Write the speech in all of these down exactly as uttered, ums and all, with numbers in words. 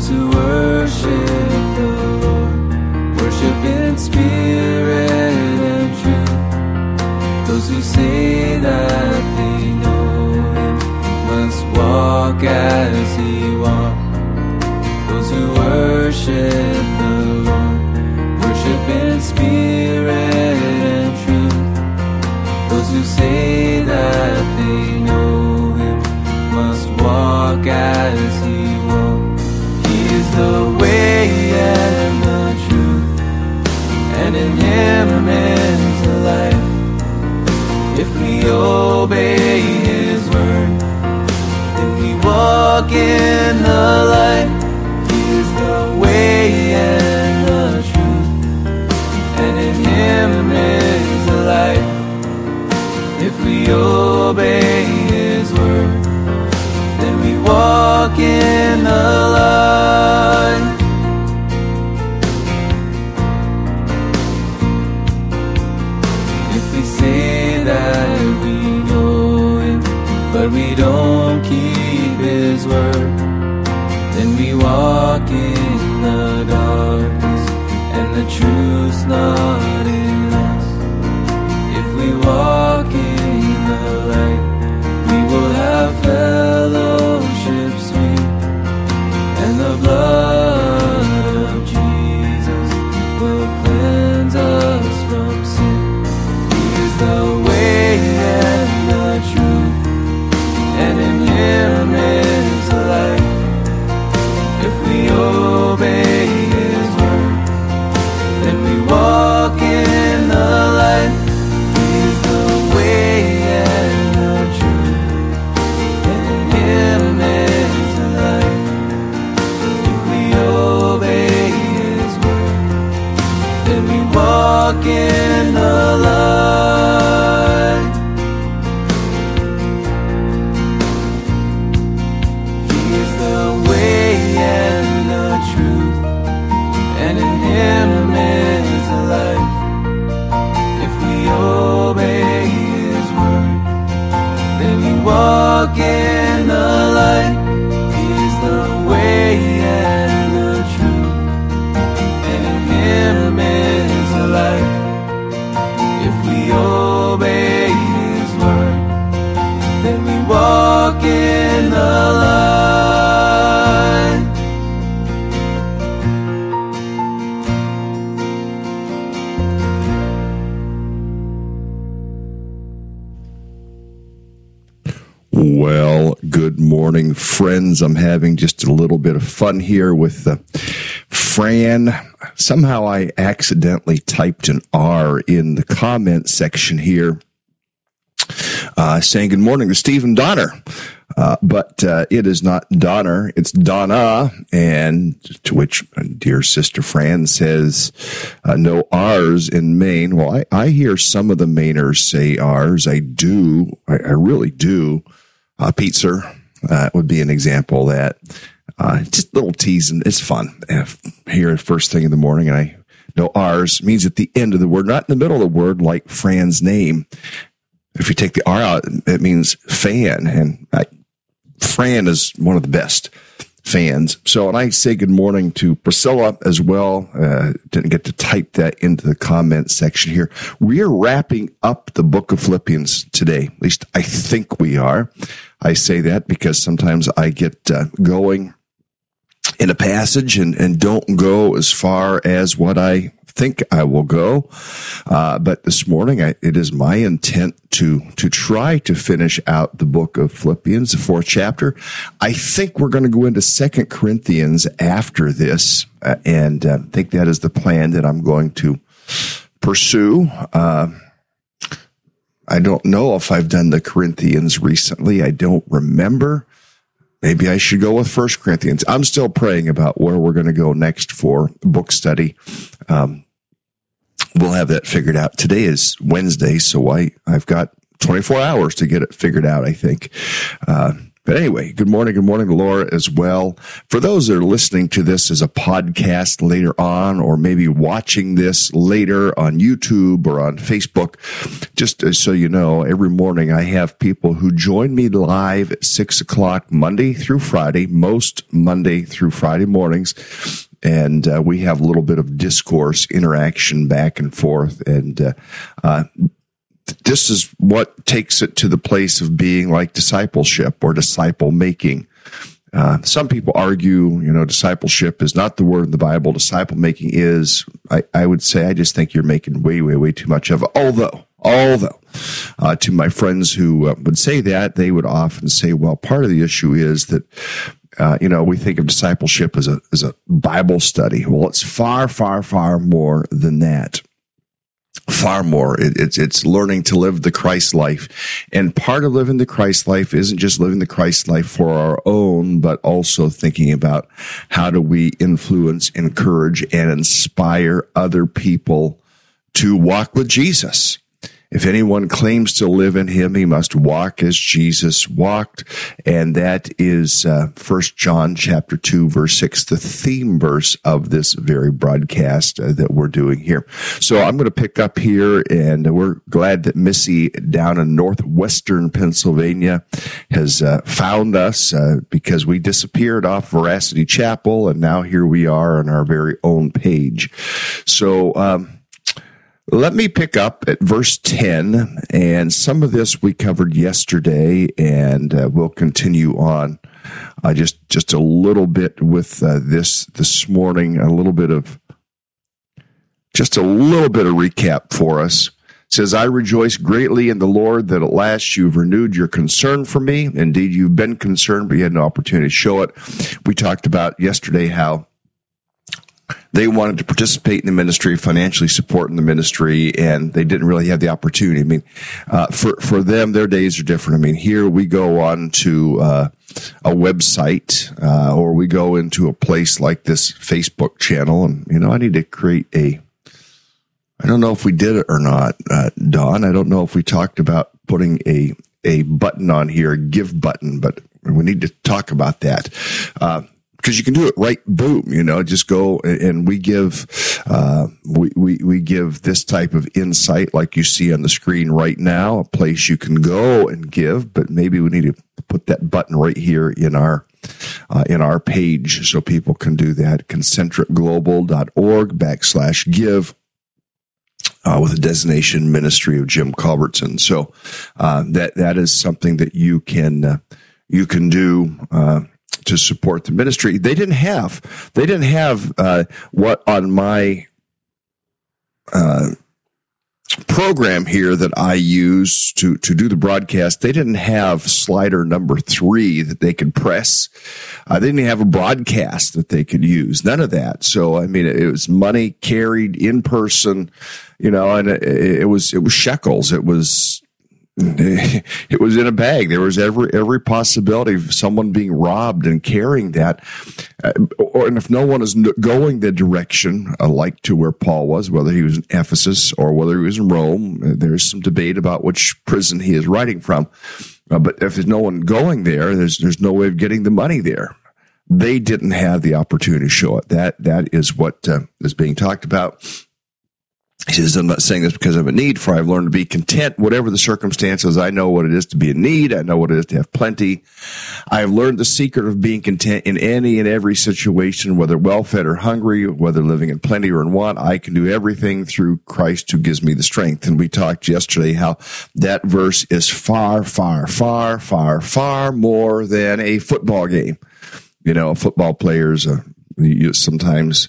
those who worship the Lord, worship in spirit and truth. Those who say that they know Him must walk as He walked. Those who worship the Lord, worship in spirit and truth. Those who say that they know Him must walk as He the way and the truth, and in Him is the life. If we obey His word, then we walk in the light. He is the way and the truth, and in Him is the life. If we obey His word, then we walk in the light. We don't keep His word, then we walk in the darkness, and the truth's not in us. If we walk in the light, we will have fellowship sweet, and the blood of Jesus will cleanse us from sin. He is the way and the truth, and in Him is life. If we obey His word, then we walk in the light. He is the way and the truth, and in Him is life. If we obey His word, then we walk in the light. Walk in the light. He is the way and the truth, and in Him is the life. If we obey His word, then we walk in the light. Well, good morning, friends. I'm having just a little bit of fun here with uh, Fran. Somehow I accidentally typed an R in the comment section here, uh, saying good morning to Stephen Donner. Uh, but uh, it is not Donner, it's Donna, and to which dear sister Fran says, uh, no R's in Maine. Well, I, I hear some of the Mainers say R's. I do. I, I really do. Uh, pizza uh, would be an example of that. Uh, just little teasing. It's fun. Here, first thing in the morning, and I know R's means at the end of the word, not in the middle of the word, like Fran's name. If you take the R out, it means fan, and I, Fran is one of the best fans. So, and I say good morning to Priscilla as well. Uh, didn't get to type that into the comment section here. We're wrapping up the book of Philippians today. At least I think we are. I say that because sometimes I get uh, going in a passage and, and don't go as far as what I think I will go. Uh, but this morning, I, it is my intent to, to try to finish out the book of Philippians, the fourth chapter. I think we're going to go into Second Corinthians after this, uh, and I uh, think that is the plan that I'm going to pursue. Uh, I don't know if I've done the Corinthians recently. I don't remember. Maybe I should go with First Corinthians. I'm still praying about where we're going to go next for book study. Um, we'll have that figured out. Today is Wednesday, so I, I've got twenty-four hours to get it figured out, I think. Uh, But anyway, good morning. Good morning to Laura as well. For those that are listening to this as a podcast later on, or maybe watching this later on YouTube or on Facebook, just so you know, every morning I have people who join me live at six o'clock Monday through Friday, most Monday through Friday mornings. And uh, we have a little bit of discourse, interaction back and forth. And uh, uh, this is what takes it to the place of being like discipleship or disciple making. Uh, some people argue, you know, discipleship is not the word in the Bible. Disciple making is, I, I would say, I just think you're making way, way, way too much of it. Although, although, uh, to my friends who uh, would say that, they would often say, well, part of the issue is that, Uh, you know, we think of discipleship as a as a Bible study. Well, it's far, far, far more than that. Far more. It, it's it's learning to live the Christ life. And part of living the Christ life isn't just living the Christ life for our own, but also thinking about how do we influence, encourage, and inspire other people to walk with Jesus. If anyone claims to live in him, he must walk as Jesus walked. And that is uh, First John chapter two, verse six, the theme verse of this very broadcast uh, that we're doing here. So I'm going to pick up here, and we're glad that Missy down in northwestern Pennsylvania has uh, found us uh, because we disappeared off Veracity Chapel, and now here we are on our very own page. So, um, let me pick up at verse ten, and some of this we covered yesterday, and uh, we'll continue on uh, just just a little bit with uh, this this morning, a little bit of, just a little bit of recap for us. It says, I rejoice greatly in the Lord that at last you've renewed your concern for me. Indeed, you've been concerned, but you had no opportunity to show it. We talked about yesterday how they wanted to participate in the ministry, financially support in the ministry, and they didn't really have the opportunity. I mean, uh, for, for them, their days are different. I mean, here we go on to uh, a website, uh, or we go into a place like this Facebook channel, and, you know, I need to create a, I don't know if we did it or not, uh, Don. I don't know if we talked about putting a, a button on here, a give button, but we need to talk about that. Uh, Because you can do it right, boom, you know, just go and we give, uh, we, we, we give this type of insight like you see on the screen right now, a place you can go and give, but maybe we need to put that button right here in our, uh, in our page so people can do that. Concentric global dot org backslash give. Uh, with a designation ministry of Jim Culbertson. So, uh, that, that is something that you can, uh, you can do, uh, to support the ministry. They didn't have, they didn't have, uh, what on my, uh, program here that I use to, to do the broadcast. They didn't have slider number three that they could press. Uh, they didn't have a broadcast that they could use. None of that. So, I mean, it was money carried in person, you know, and it, it was, it was shekels. It was, It was in a bag. There was every every possibility of someone being robbed and carrying that. Uh, or, and if no one is going the direction uh, like to where Paul was, whether he was in Ephesus or whether he was in Rome, uh, there's some debate about which prison he is writing from. Uh, but if there's no one going there, there's there's no way of getting the money there. They didn't have the opportunity to show it. That that is what uh, is being talked about. He says, I'm not saying this because of a need, for I've learned to be content, whatever the circumstances. I know what it is to be in need. I know what it is to have plenty. I've learned the secret of being content in any and every situation, whether well-fed or hungry, whether living in plenty or in want. I can do everything through Christ who gives me the strength. And we talked yesterday how that verse is far, far, far, far, far more than a football game. You know, football players uh, you sometimes...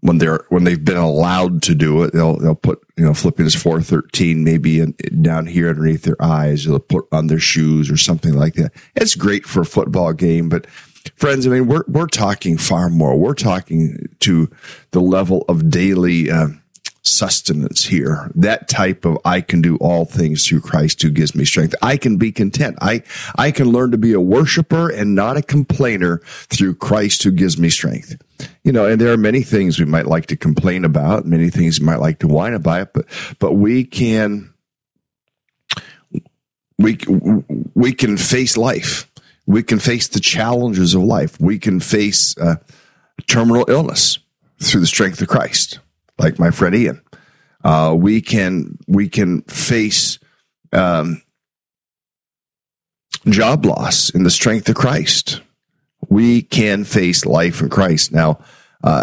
When they're when they've been allowed to do it, they'll they'll put, you know, Philippians four thirteen maybe in, down here underneath their eyes. They'll put on their shoes or something like that. It's great for a football game, but friends, I mean, we're we're talking far more. We're talking to the level of daily uh, sustenance here. That type of I can do all things through Christ who gives me strength. I can be content. I I can learn to be a worshiper and not a complainer through Christ who gives me strength. You know, and there are many things we might like to complain about, many things we might like to whine about, but but we can we we can face life. We can face the challenges of life. We can face uh, terminal illness through the strength of Christ, like my friend Ian. Uh, we can we can face um, job loss in the strength of Christ. We can face life in Christ. Now, uh,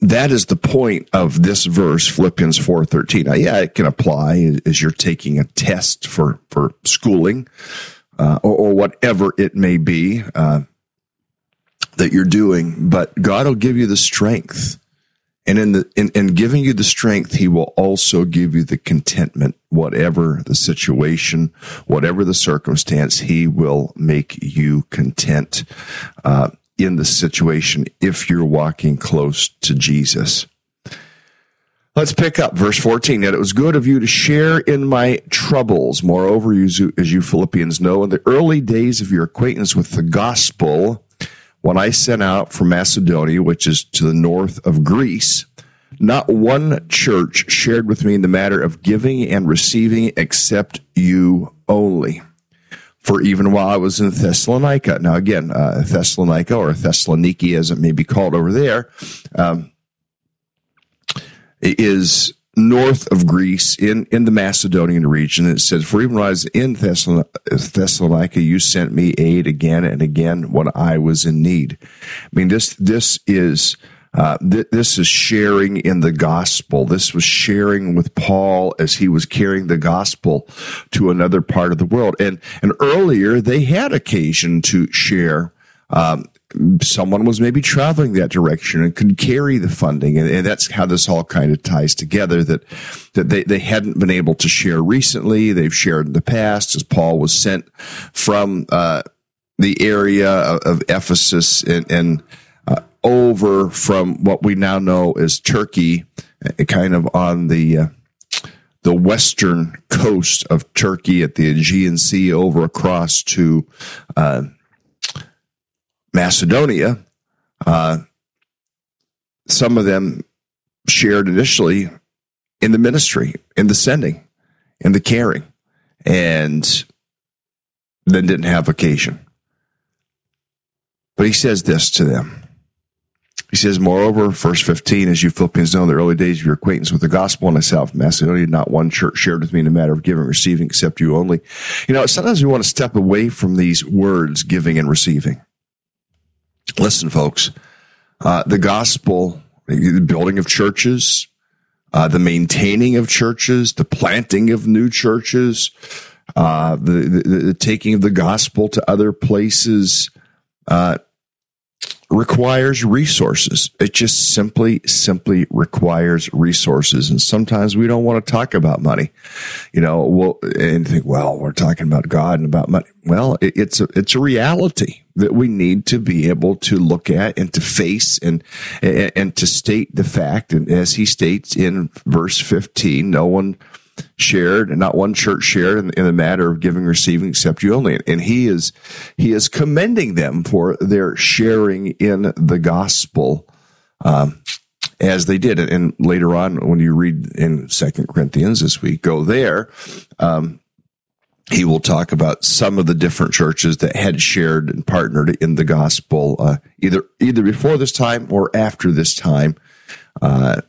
that is the point of this verse, Philippians four thirteen. Now, yeah, it can apply as you're taking a test for, for schooling uh, or, or whatever it may be uh, that you're doing, but God will give you the strength. And in the in, in giving you the strength, he will also give you the contentment, whatever the situation, whatever the circumstance, he will make you content uh, in the situation if you're walking close to Jesus. Let's pick up verse fourteen. That it was good of you to share in my troubles. Moreover, you, as you Philippians know, in the early days of your acquaintance with the gospel, when I sent out from Macedonia, which is to the north of Greece, not one church shared with me in the matter of giving and receiving except you only. For even while I was in Thessalonica, now again, uh, Thessalonica or Thessaloniki as it may be called over there, um, is north of Greece in, in the Macedonian region. It says, for even when I was in Thessalonica, you sent me aid again and again when I was in need. I mean, this, this is, uh, th- this is sharing in the gospel. This was sharing with Paul as he was carrying the gospel to another part of the world. And, and earlier they had occasion to share, um, someone was maybe traveling that direction and could carry the funding. And, and that's how this all kind of ties together, that, that they, they hadn't been able to share recently. They've shared in the past as Paul was sent from uh, the area of, of Ephesus and, and uh, over from what we now know as Turkey, kind of on the uh, the western coast of Turkey at the Aegean Sea over across to uh Macedonia. Uh, some of them shared initially in the ministry, in the sending, in the caring, and then didn't have occasion. But he says this to them. He says, moreover, verse fifteen, as you Philippians know, in the early days of your acquaintance with the gospel and myself, Macedonia, not one church shared with me in the matter of giving and receiving except you only. You know, sometimes we want to step away from these words, giving and receiving. Listen, folks, uh, the gospel, the building of churches, uh, the maintaining of churches, the planting of new churches, uh, the, the, the taking of the gospel to other places uh, requires resources. It just simply, simply requires resources. And sometimes we don't want to talk about money, you know, we'll, and think, well, we're talking about God and about money. Well, it, it's a, it's a reality that we need to be able to look at and to face and, and and to state the fact. And as he states in verse fifteen, no one shared and not one church shared in, in the matter of giving, receiving, except you only. And he is, he is commending them for their sharing in the gospel um, as they did. And later on, when you read in Second Corinthians, as we go there, um, he will talk about some of the different churches that had shared and partnered in the gospel, uh, either either before this time or after this time, uh,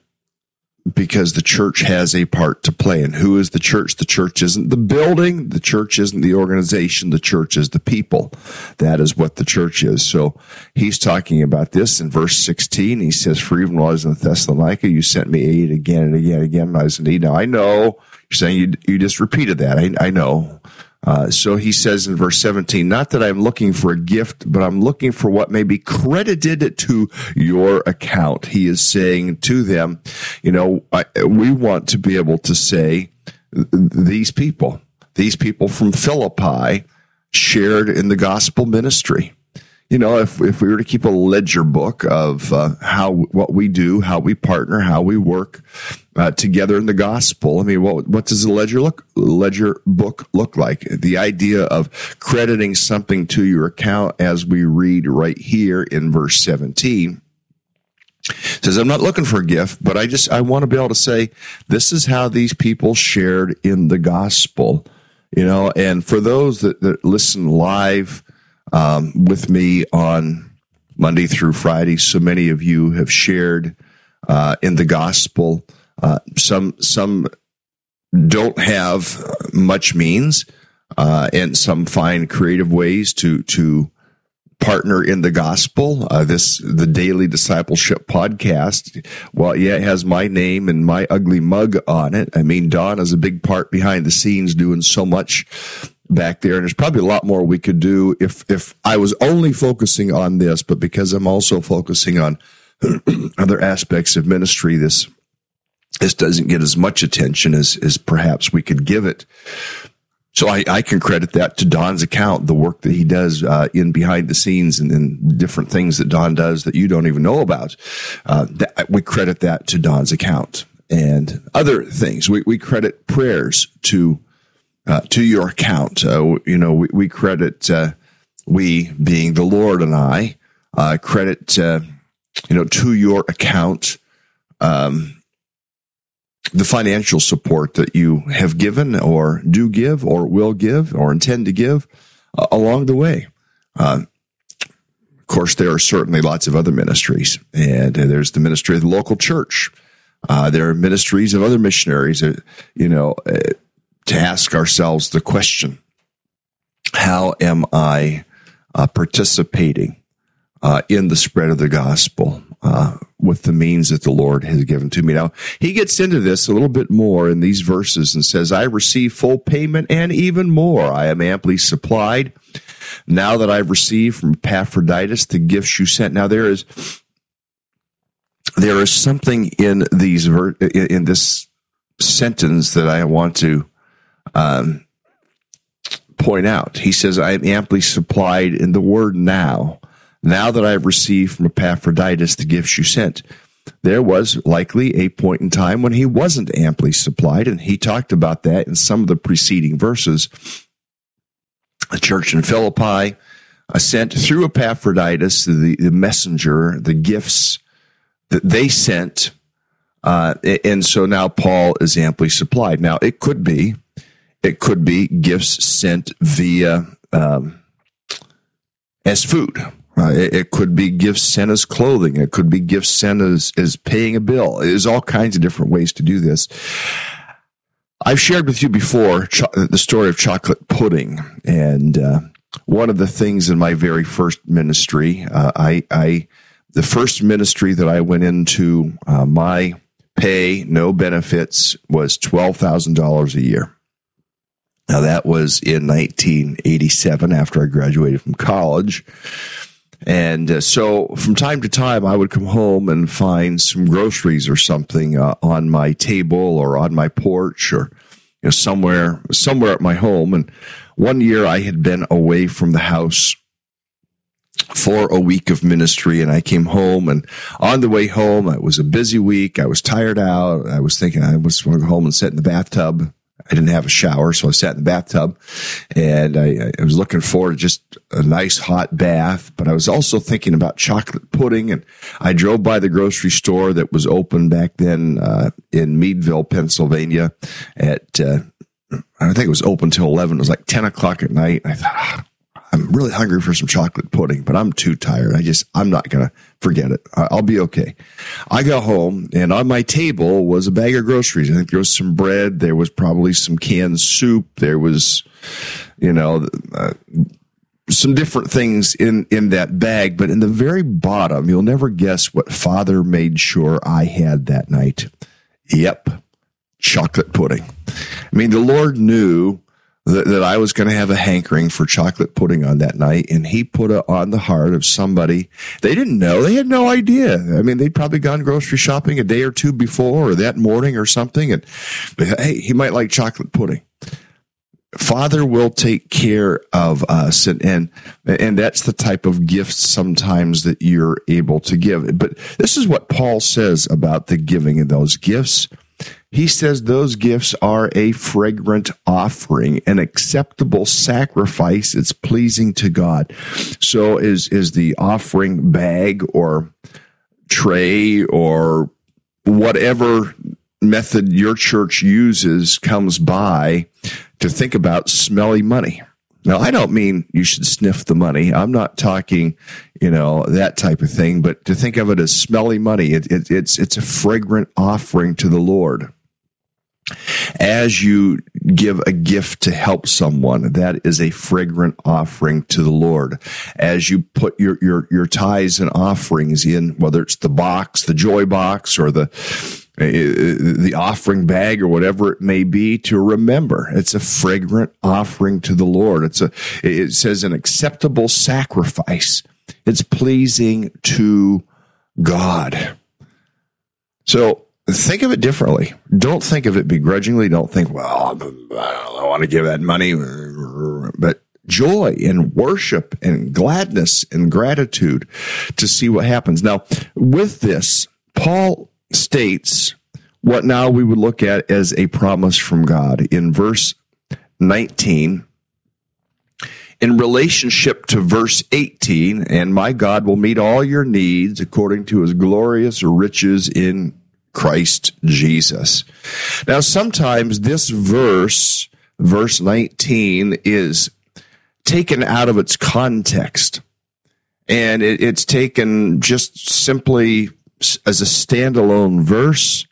because the church has a part to play. And who is the church? The church isn't the building. The church isn't the organization. The church is the people. That is what the church is. So he's talking about this in verse sixteen. He says, for even while I was in Thessalonica, you sent me aid again and again and again. I was in need. Now, I know you're saying you, you just repeated that. I, I know. Uh, so he says in verse seventeen, not that I'm looking for a gift, but I'm looking for what may be credited to your account. He is saying to them, you know, I, we want to be able to say these people, these people from Philippi shared in the gospel ministry. You know, if if we were to keep a ledger book of uh, how what we do, how we partner, how we work uh, together in the gospel, I mean, what what does a ledger look ledger book look like? The idea of crediting something to your account, as we read right here in verse seventeen, says, "I'm not looking for a gift, but I just I want to be able to say this is how these people shared in the gospel." You know, and for those that, that listen live. um, with me on Monday through Friday. So many of you have shared uh, in the gospel. Uh, some some don't have much means, uh, and some find creative ways to to partner in the gospel. Uh, this the Daily Discipleship Podcast. Well, yeah, it has my name and my ugly mug on it. I mean, Don is a big part behind the scenes, doing so much back there, and there's probably a lot more we could do if if I was only focusing on this. But because I'm also focusing on other aspects of ministry, this. This doesn't get as much attention as, as perhaps we could give it. So I, I can credit that to Don's account, the work that he does uh, in behind the scenes and in different things that Don does that you don't even know about. Uh, that, we credit that to Don's account and other things. We, we credit prayers to uh, to your account. Uh, you know, we, we credit uh, we being the Lord and I uh, credit uh, you know to your account. Um, the financial support that you have given or do give or will give or intend to give uh, along the way. Uh, of course, there are certainly lots of other ministries, and uh, there's the ministry of the local church. Uh, there are ministries of other missionaries, uh, you know, uh, to ask ourselves the question, how am I uh, participating uh, in the spread of the gospel? Uh, with the means that the Lord has given to me. Now, he gets into this a little bit more in these verses and says, I receive full payment and even more. I am amply supplied. Now that I've received from Epaphroditus the gifts you sent. Now, there is there is something in these ver- in this sentence that I want to um, point out. He says, I am amply supplied in the word now. Now that I have received from Epaphroditus the gifts you sent. There was likely a point in time when he wasn't amply supplied, and he talked about that in some of the preceding verses. The church in Philippi sent through Epaphroditus, the, the messenger, the gifts that they sent, uh, and so now Paul is amply supplied. Now, it could be, it could be gifts sent via um, as food. Uh, it, it could be gifts sent as clothing. It could be gifts sent as, as paying a bill. There's all kinds of different ways to do this. I've shared with you before cho- the story of chocolate pudding. And uh, one of the things in my very first ministry, uh, I, I the first ministry that I went into, uh, my pay, no benefits, was twelve thousand dollars a year. Now, that was in nineteen eighty-seven after I graduated from college. And uh, so from time to time, I would come home and find some groceries or something uh, on my table or on my porch or you know, somewhere somewhere at my home. And one year I had been away from the house for a week of ministry, and I came home, and on the way home, it was a busy week. I was tired out. I was thinking I was going to go home and sit in the bathtub. I didn't have a shower, so I sat in the bathtub, and I, I was looking forward to just a nice hot bath, but I was also thinking about chocolate pudding, and I drove by the grocery store that was open back then uh, in Meadville, Pennsylvania, at, uh, I think it was open till eleven, it was like ten o'clock at night, and I thought, ah, I'm really hungry for some chocolate pudding, but I'm too tired. I just, I'm not going to forget it. I'll be okay. I got home, and on my table was a bag of groceries. I think there was some bread. There was probably some canned soup. There was, you know, uh, some different things in, in that bag. But in the very bottom, you'll never guess what Father made sure I had that night. Yep. Chocolate pudding. I mean, the Lord knew that I was going to have a hankering for chocolate pudding on that night, and he put it on the heart of somebody. They didn't know. They had no idea. I mean, they'd probably gone grocery shopping a day or two before or that morning or something, and hey, he might like chocolate pudding. Father will take care of us, and, and and that's the type of gift sometimes that you're able to give. But this is what Paul says about the giving of those gifts. He says those gifts are a fragrant offering, an acceptable sacrifice. It's pleasing to God. So is is the offering bag or tray or whatever method your church uses comes by to think about smelly money. Now, I don't mean you should sniff the money. I'm not talking, you know, that type of thing. But to think of it as smelly money, it, it, it's it's a fragrant offering to the Lord. As you give a gift to help someone, that is a fragrant offering to the Lord. As you put your your your tithes and offerings in, whether it's the box, the joy box, or the the offering bag or whatever it may be, to remember it's a fragrant offering to the Lord. It's a it says an acceptable sacrifice. It's pleasing to God. So think of it differently. Don't think of it begrudgingly. Don't think, well, I don't want to give that money. But joy and worship and gladness and gratitude to see what happens. Now, with this, Paul states what now we would look at as a promise from God. In verse nineteen, in relationship to verse eighteen, and my God will meet all your needs according to his glorious riches in Christ Jesus. Now, sometimes this verse, verse nineteen, is taken out of its context, and it, it's taken just simply as a standalone verse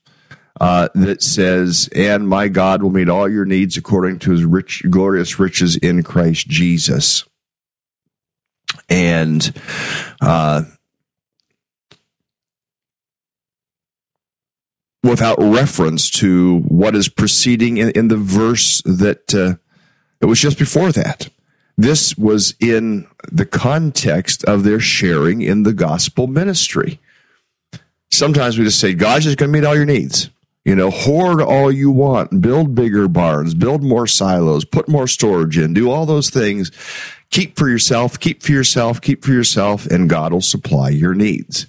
uh, that says, and my God will meet all your needs according to his rich, glorious riches in Christ Jesus. And uh, without reference to what is preceding in, in the verse that uh, it was just before that. This was in the context of their sharing in the gospel ministry. Sometimes we just say, God's just going to meet all your needs. You know, hoard all you want, build bigger barns, build more silos, put more storage in, do all those things. Keep for yourself, keep for yourself, keep for yourself, and God will supply your needs.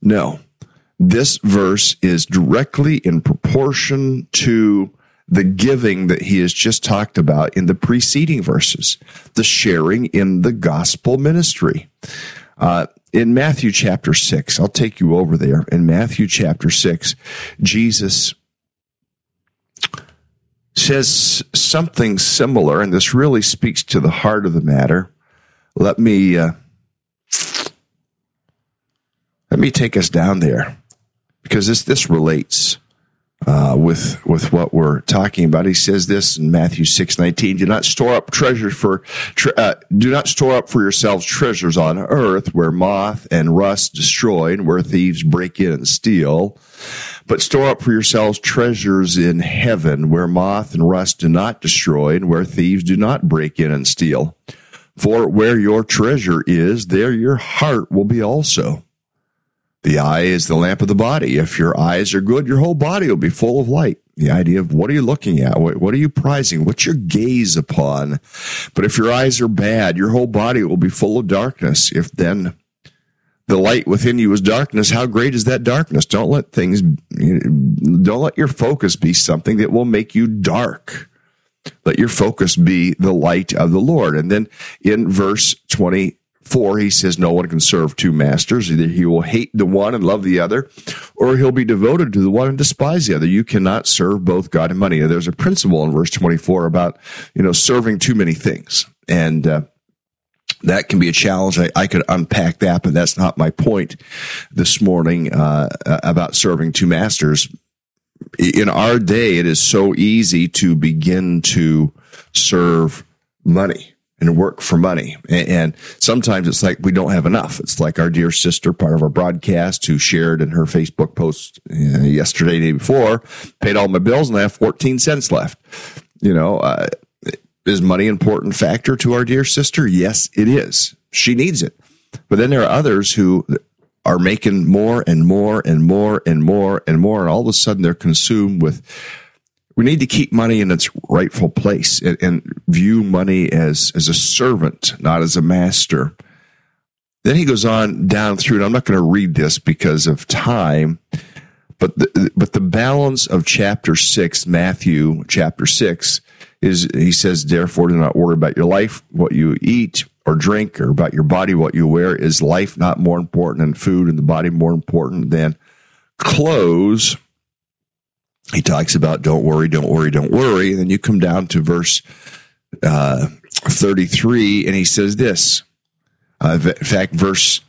No, this verse is directly in proportion to the giving that he has just talked about in the preceding verses, the sharing in the gospel ministry. Uh, In Matthew chapter six, I'll take you over there. In Matthew chapter six, Jesus says something similar, and this really speaks to the heart of the matter. Let me uh, let me take us down there, because this this relates uh, with with what we're talking about. He says this in Matthew six nineteen: Do not store up treasures for tre- uh, do not store up for yourselves treasures on earth, where moth and rust destroy, and where thieves break in and steal. But store up for yourselves treasures in heaven, where moth and rust do not destroy, and where thieves do not break in and steal. For where your treasure is, there your heart will be also. The eye is the lamp of the body. If your eyes are good, your whole body will be full of light. The idea of what are you looking at? What are you prizing? What's your gaze upon? But if your eyes are bad, your whole body will be full of darkness. If then the light within you is darkness, how great is that darkness? Don't let things, don't let your focus be something that will make you dark. Let your focus be the light of the Lord. And then in verse twenty-four, he says, no one can serve two masters. Either he will hate the one and love the other, or he'll be devoted to the one and despise the other. You cannot serve both God and money. Now, there's a principle in verse twenty-four about, you know, serving too many things. And uh, that can be a challenge. I, I could unpack that, but that's not my point this morning uh, about serving two masters. In our day, it is so easy to begin to serve money and work for money. And sometimes it's like we don't have enough. It's like our dear sister, part of our broadcast, who shared in her Facebook post yesterday, day before, paid all my bills and I have fourteen cents left. You know, uh, is money an important factor to our dear sister? Yes, it is. She needs it. But then there are others who are making more and more and more and more and more, and all of a sudden they're consumed with, we need to keep money in its rightful place and, and view money as, as a servant, not as a master. Then he goes on down through, and I'm not going to read this because of time, but the, but the balance of chapter six, Matthew chapter six, is he says, therefore do not worry about your life, what you eat or drink, or about your body, what you wear. Is life not more important than food, and the body more important than clothes? He talks about don't worry, don't worry, don't worry. And then you come down to verse uh, thirty-three, and he says this. Uh, in fact, verse,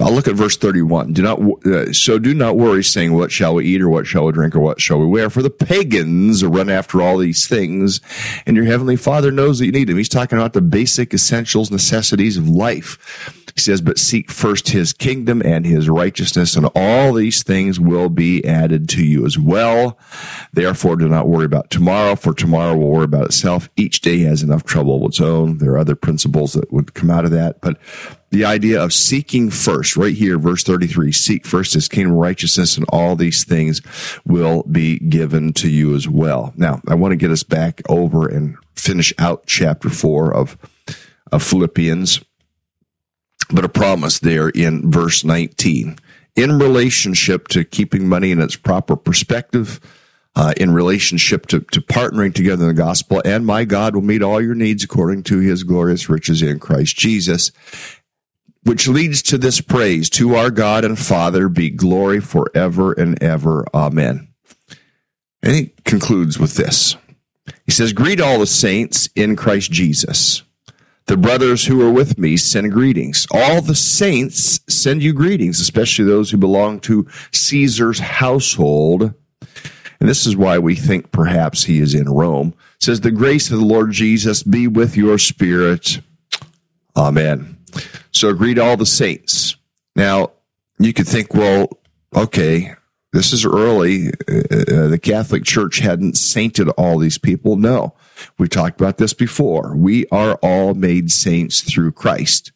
I'll look at verse thirty-one. Do not, uh, so do not worry, saying, what shall we eat, or what shall we drink, or what shall we wear? For the pagans run after all these things, and your heavenly Father knows that you need them. He's talking about the basic essentials, necessities of life. He says, but seek first his kingdom and his righteousness, and all these things will be added to you as well. Therefore, do not worry about tomorrow, for tomorrow will worry about itself. Each day has enough trouble of its own. There are other principles that would come out of that, but the idea of seeking first, right here, verse thirty-three, seek first his kingdom and righteousness, and all these things will be given to you as well. Now, I want to get us back over and finish out chapter four of, of Philippians. But a promise there in verse nineteen, in relationship to keeping money in its proper perspective, uh, in relationship to, to partnering together in the gospel, and my God will meet all your needs according to his glorious riches in Christ Jesus, which leads to this praise, to our God and Father be glory forever and ever. Amen. And he concludes with this. He says, greet all the saints in Christ Jesus. The brothers who are with me send greetings. All the saints send you greetings, especially those who belong to Caesar's household. And this is why we think perhaps he is in Rome. It says, the grace of the Lord Jesus be with your spirit. Amen. So greet all the saints. Now, you could think, well, okay, this is early. Uh, the Catholic Church hadn't sainted all these people. No. We talked about this before. We are all made saints through Christ.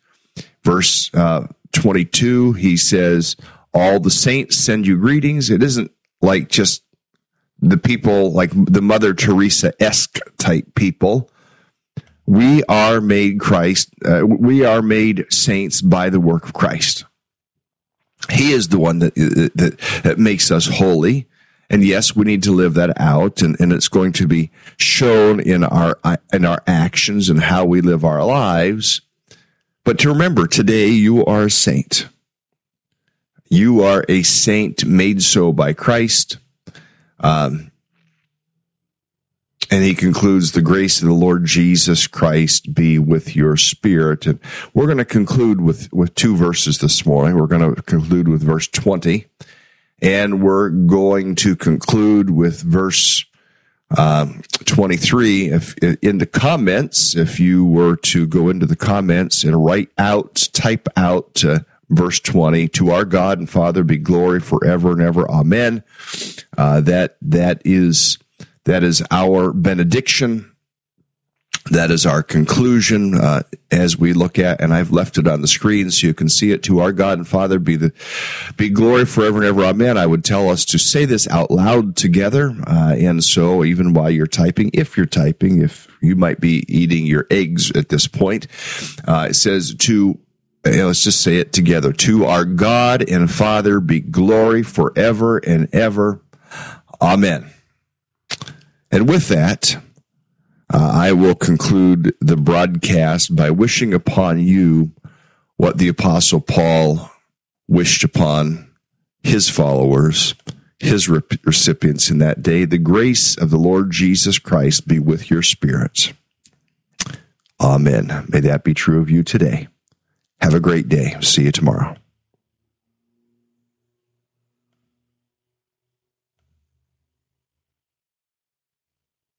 Verse uh, twenty-two, he says, all the saints send you greetings. It isn't like just the people, like the Mother Teresa-esque type people. We are made Christ. Uh, we are made saints by the work of Christ. He is the one that that, that makes us holy. And yes, we need to live that out, and, and it's going to be shown in our in our actions and how we live our lives. But to remember, today you are a saint. You are a saint made so by Christ. Um, and he concludes, the grace of the Lord Jesus Christ be with your spirit. And we're going to conclude with, with two verses this morning. We're going to conclude with verse twenty. And we're going to conclude with verse um, twenty-three. If in the comments, if you were to go into the comments and write out, type out uh, verse twenty, to our God and Father be glory forever and ever. Amen. Uh, that that is that is our benediction. That is our conclusion uh, as we look at, and I've left it on the screen so you can see it. To our God and Father be the be glory forever and ever. Amen. I would tell us to say this out loud together, uh, and so even while you're typing, if you're typing, if you might be eating your eggs at this point, uh, it says to, you know, let's just say it together. To our God and Father be glory forever and ever. Amen. And with that, Uh, I will conclude the broadcast by wishing upon you what the Apostle Paul wished upon his followers, his re- recipients in that day. The grace of the Lord Jesus Christ be with your spirits. Amen. May that be true of you today. Have a great day. See you tomorrow.